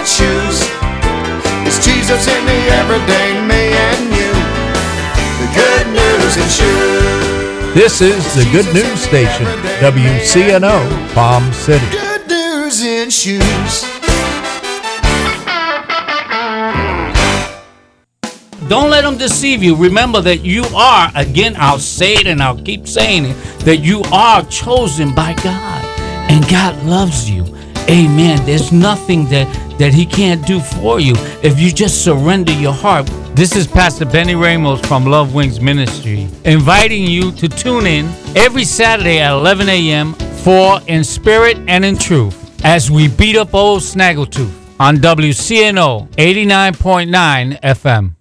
and shoes. It's Jesus in the everyday me and you. The good news and shoes. This is the Good News Station, WCNO, Palm City. Good news and shoes. Don't let them deceive you. Remember that you are, again, I'll say it and I'll keep saying it, that you are chosen by God. And God loves you. Amen. There's nothing that He can't do for you if you just surrender your heart. This is Pastor Benny Ramos from Love Wings Ministry, inviting you to tune in every Saturday at 11 a.m. for In Spirit and in Truth as we beat up old Snaggletooth on WCNO 89.9 FM.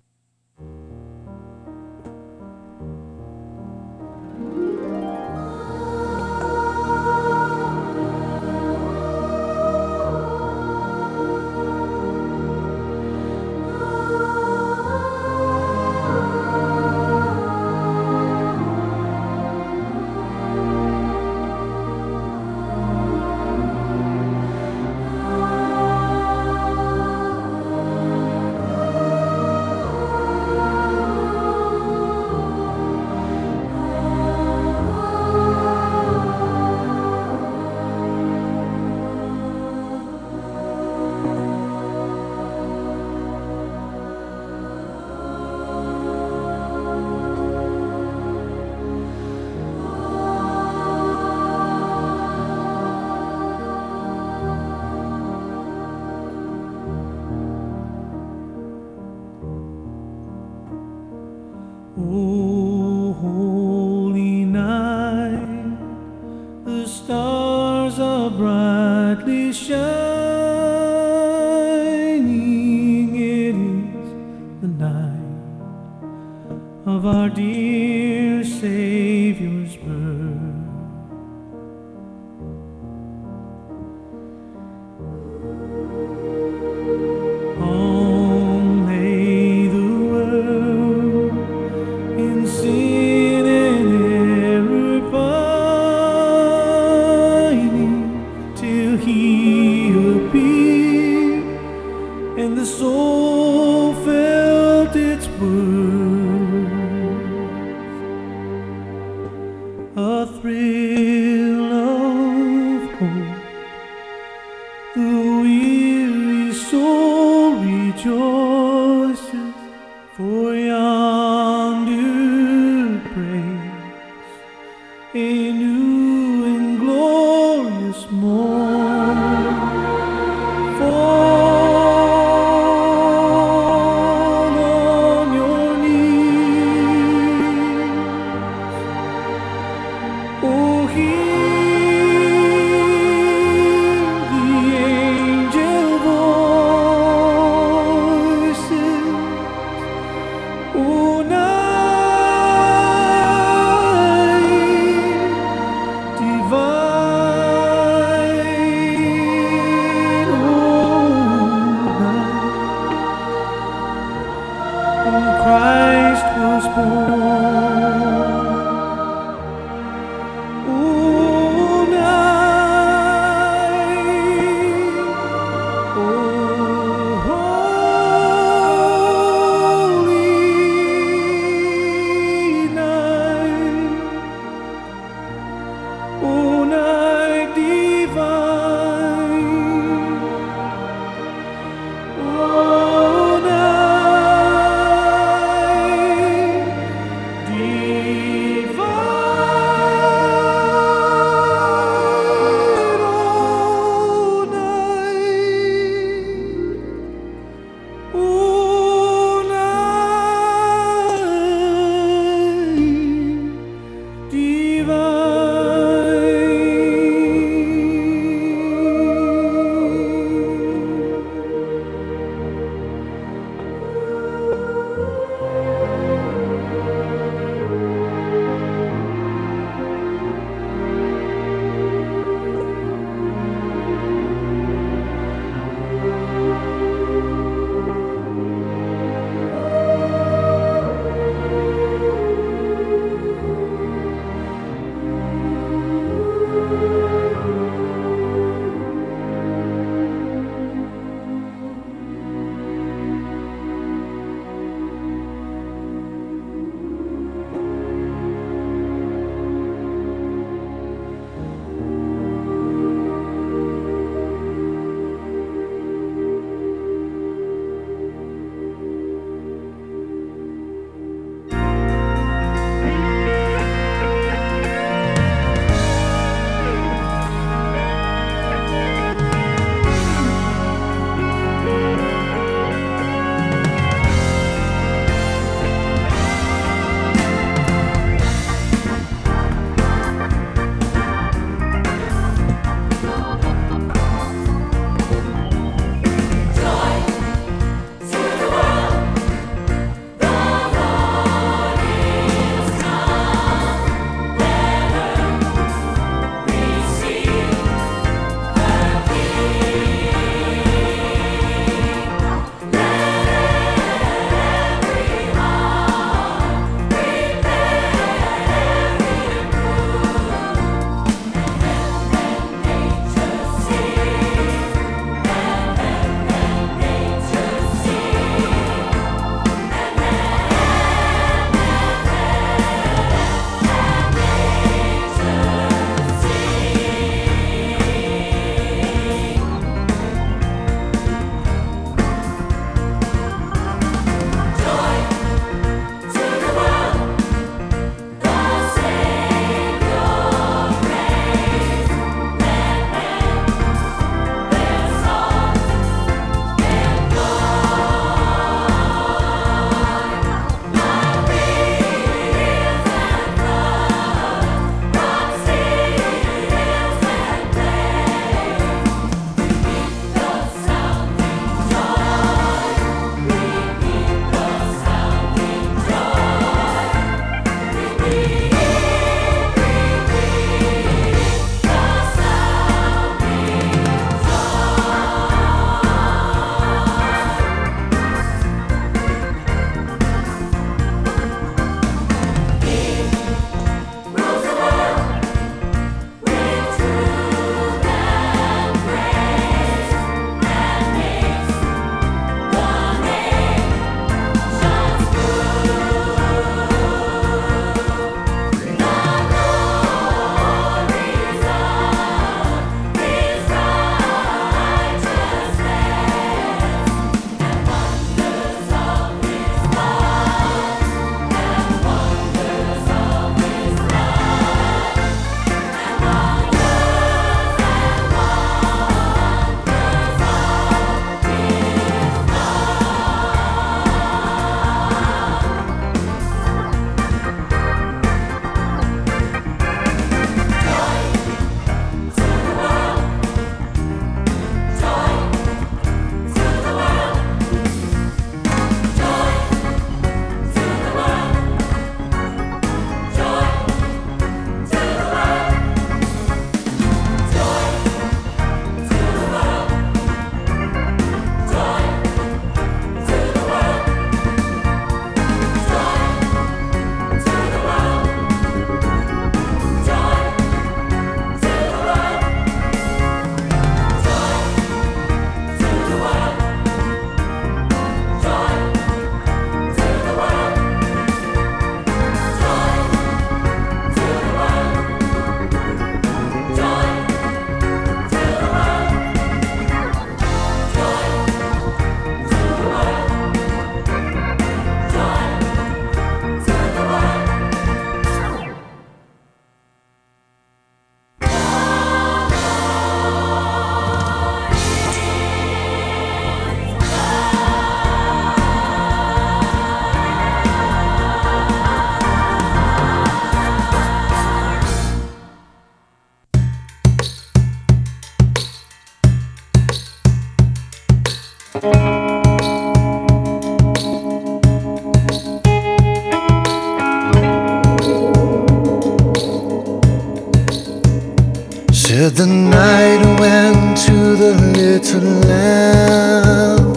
To the night when to the little lamb,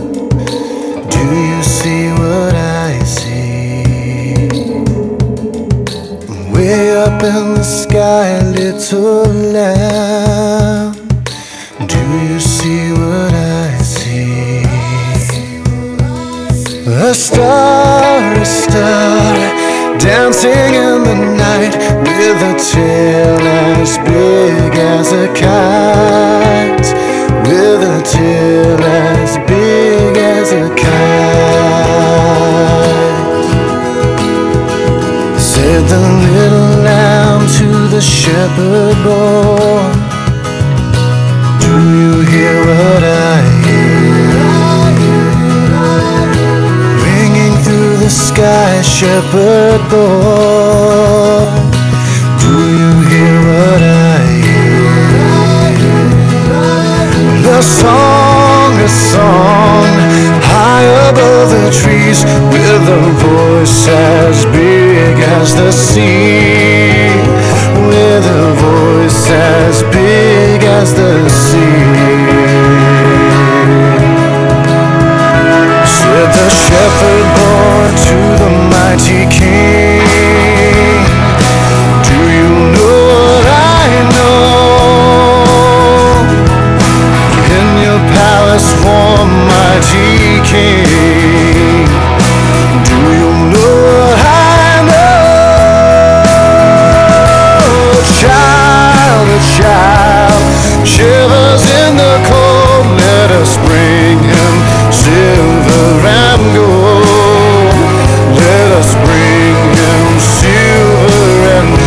do you see what I see? Way up in the sky, little lamb, do you see what I see? A star, dancing in the night with a tail as big as a kite, with a tail as big as a kite. Said the little lamb to the shepherd boy, do you hear what I hear? Ringing through the sky, shepherd boy, do you hear what I hear? A song, high above the trees, with a voice as big as the sea, with a voice as big as the sea. Said the shepherd boy to the mighty king, do you know what I know? In your palace warm, mighty king, do you know what I know? Child, a child shivers in the cold, let us bring him silver and gold, let us bring him silver and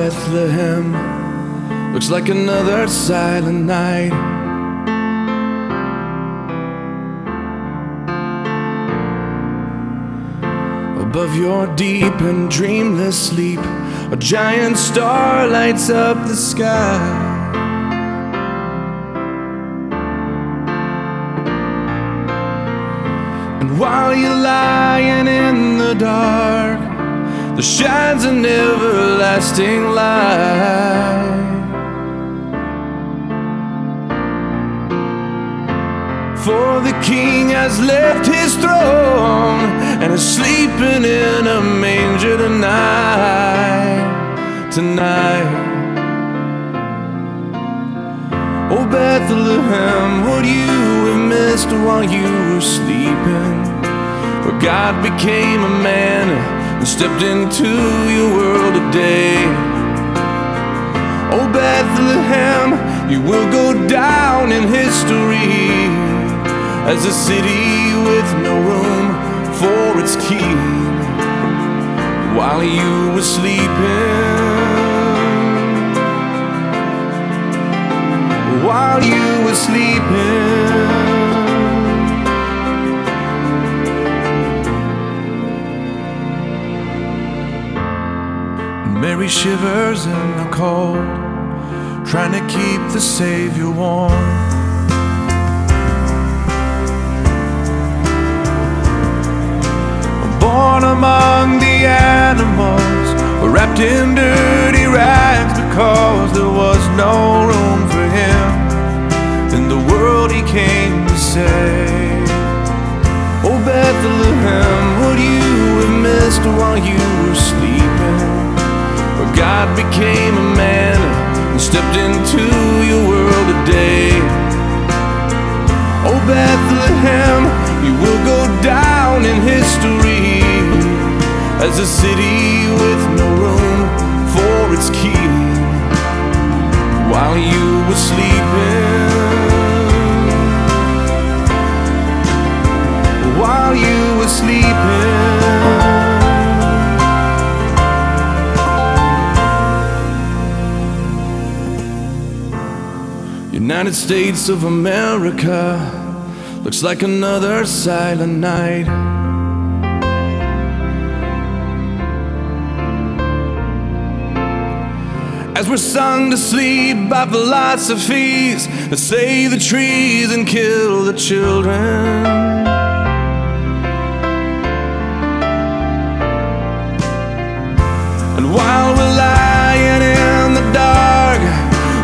Bethlehem, looks like another silent night. Above your deep and dreamless sleep, a giant star lights up the sky. And while you're lying in the dark, there shines an everlasting light. For the King has left his throne and is sleeping in a manger tonight, tonight. Oh Bethlehem, what you have missed while you were sleeping, where God became a man and stepped into your world today. Oh Bethlehem, you will go down in history as a city with no room for its king. While you were sleeping, while you were sleeping, Mary shivers in the cold, trying to keep the Savior warm. Born among the animals, wrapped in dirty rags because there was no room for him in the world he came to save. Oh Bethlehem, what you have missed while you were sleeping, where God became a man and stepped into your world today. Oh Bethlehem, you will go down in history as a city with no room for its king. While you were sleeping, while you were sleeping, United States of America, looks like another silent night. As we're sung to sleep by philosophies that save the trees and kill the children. And while we're lying in the dark,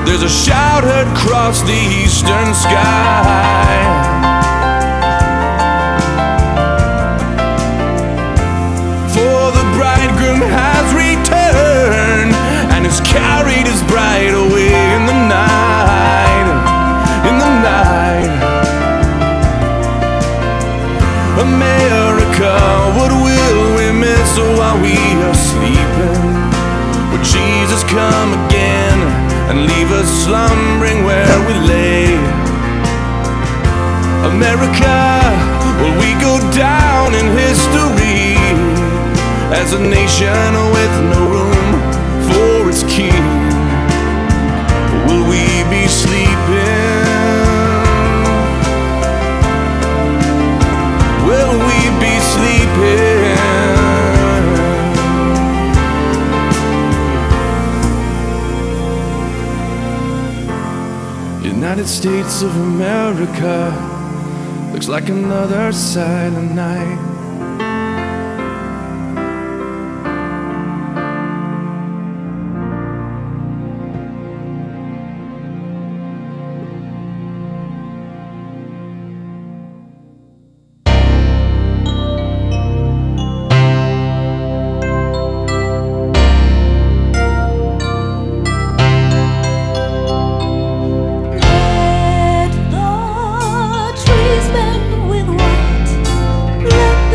there's a shout heard across the eastern sky. For the bridegroom has returned and has carried his bride away in the night, in the night. America, what will we miss while we are sleeping? Will Jesus come again and leave us slumbering where we lay? America, will we go down in history as a nation with no room for its king? Will we be sleeping? Will we be sleeping? United States of America, looks like another silent night. Let the trees bend with white, let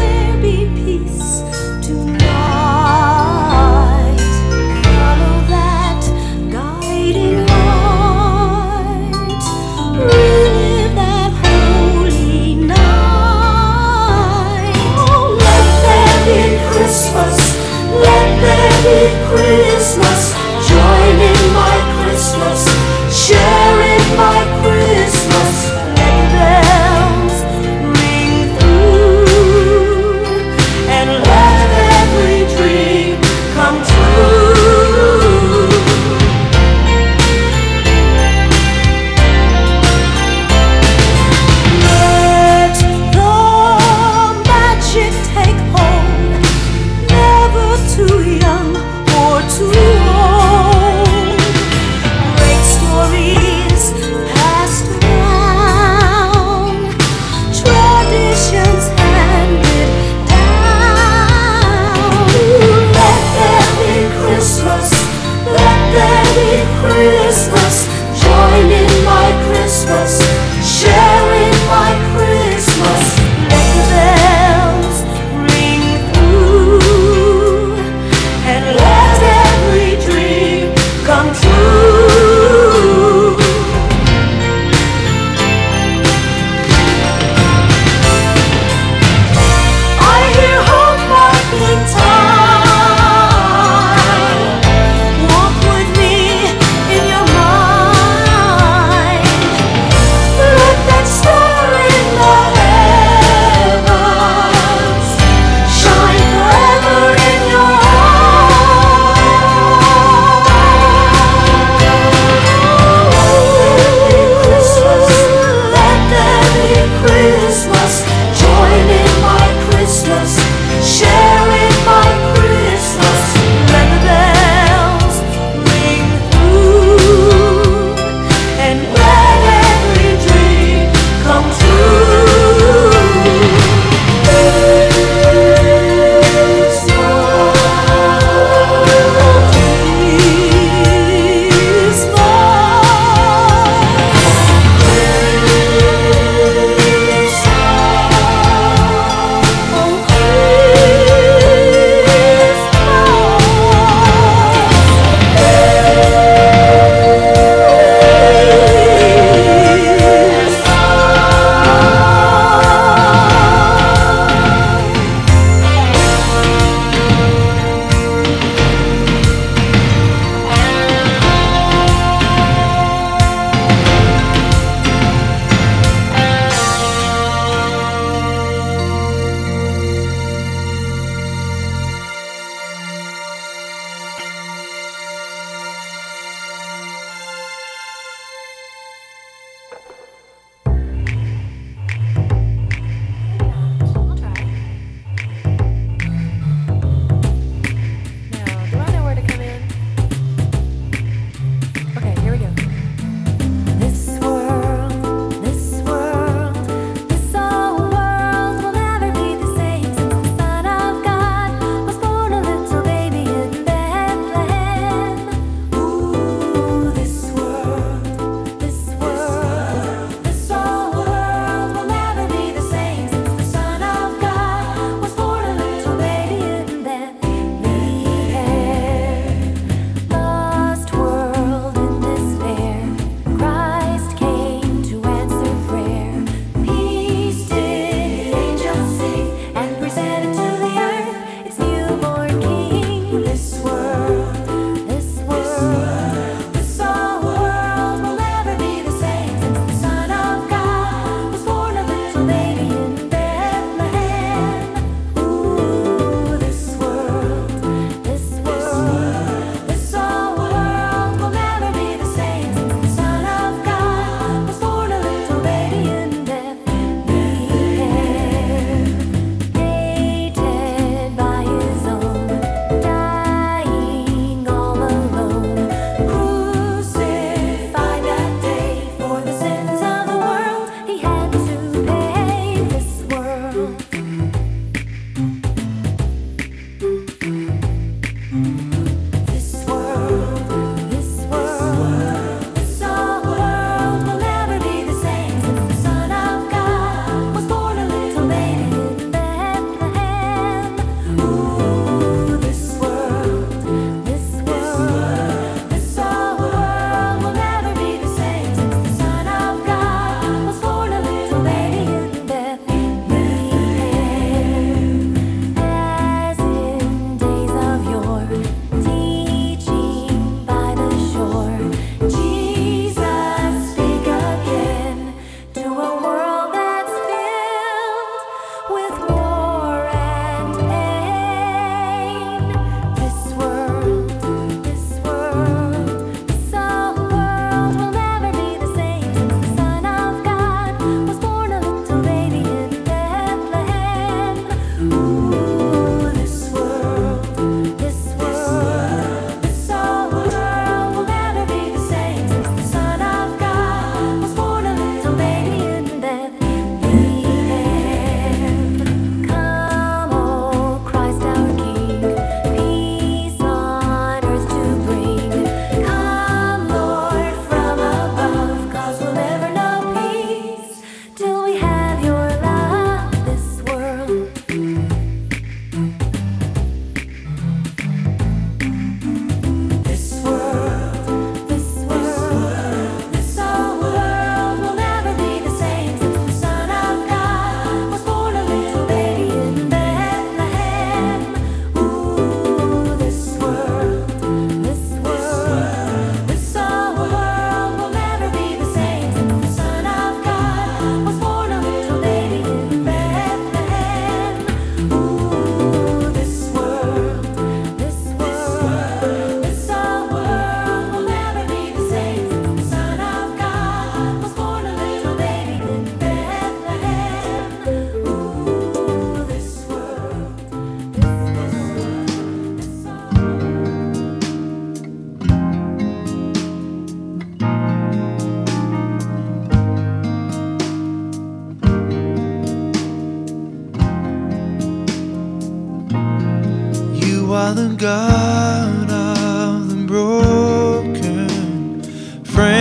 Father God.